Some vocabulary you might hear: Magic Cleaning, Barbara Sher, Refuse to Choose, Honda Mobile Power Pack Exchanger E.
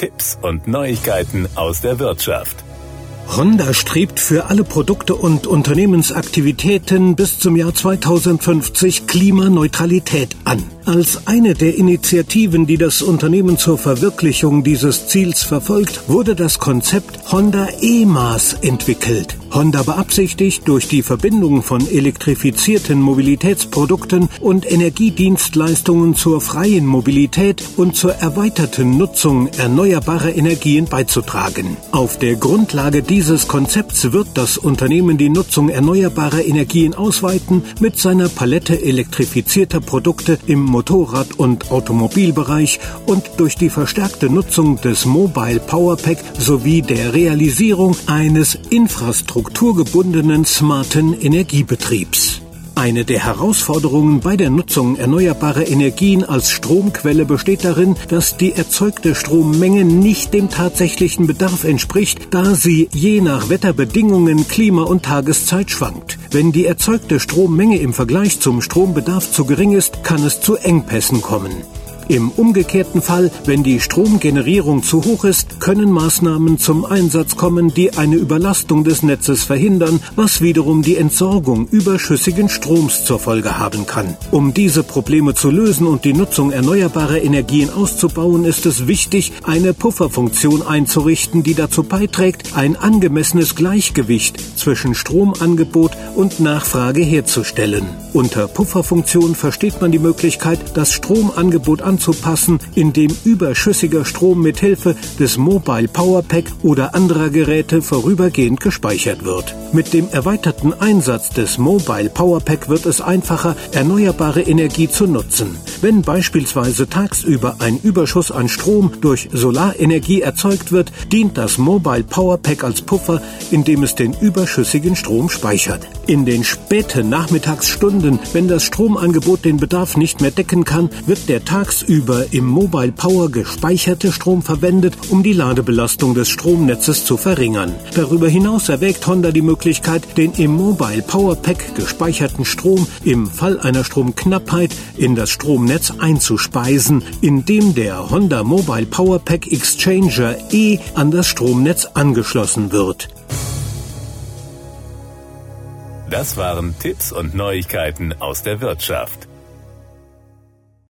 Tipps und Neuigkeiten aus der Wirtschaft. Honda strebt für alle Produkte und Unternehmensaktivitäten bis zum Jahr 2050 Klimaneutralität an. Als eine der Initiativen, die das Unternehmen zur Verwirklichung dieses Ziels verfolgt, wurde das Konzept Honda E-Maß entwickelt. Honda beabsichtigt, durch die Verbindung von elektrifizierten Mobilitätsprodukten und Energiedienstleistungen zur freien Mobilität und zur erweiterten Nutzung erneuerbarer Energien beizutragen. Auf der Grundlage dieses Konzepts wird das Unternehmen die Nutzung erneuerbarer Energien ausweiten, mit seiner Palette elektrifizierter Produkte im Motorrad- und Automobilbereich und durch die verstärkte Nutzung des Mobile Power Pack sowie der Realisierung eines infrastrukturgebundenen smarten Energiebetriebs. Eine der Herausforderungen bei der Nutzung erneuerbarer Energien als Stromquelle besteht darin, dass die erzeugte Strommenge nicht dem tatsächlichen Bedarf entspricht, da sie je nach Wetterbedingungen, Klima und Tageszeit schwankt. Wenn die erzeugte Strommenge im Vergleich zum Strombedarf zu gering ist, kann es zu Engpässen kommen. Im umgekehrten Fall, wenn die Stromgenerierung zu hoch ist, können Maßnahmen zum Einsatz kommen, die eine Überlastung des Netzes verhindern, was wiederum die Entsorgung überschüssigen Stroms zur Folge haben kann. Um diese Probleme zu lösen und die Nutzung erneuerbarer Energien auszubauen, ist es wichtig, eine Pufferfunktion einzurichten, die dazu beiträgt, ein angemessenes Gleichgewicht zwischen Stromangebot und Nachfrage herzustellen. Unter Pufferfunktion versteht man die Möglichkeit, das Stromangebot anzupassen, indem überschüssiger Strom mithilfe des Mobile Power Pack oder anderer Geräte vorübergehend gespeichert wird. Mit dem erweiterten Einsatz des Mobile Power Pack wird es einfacher, erneuerbare Energie zu nutzen. Wenn beispielsweise tagsüber ein Überschuss an Strom durch Solarenergie erzeugt wird, dient das Mobile Power Pack als Puffer, indem es den überschüssigen Strom speichert. In den späten Nachmittagsstunden, wenn das Stromangebot den Bedarf nicht mehr decken kann, wird der tagsüber im Mobile Power gespeicherte Strom verwendet, um die Ladebelastung des Stromnetzes zu verringern. Darüber hinaus erwägt Honda die Möglichkeit, den im Mobile Power Pack gespeicherten Strom im Fall einer Stromknappheit in das Stromnetz einzuspeisen, indem der Honda Mobile Power Pack Exchanger E an das Stromnetz angeschlossen wird. Das waren Tipps und Neuigkeiten aus der Wirtschaft.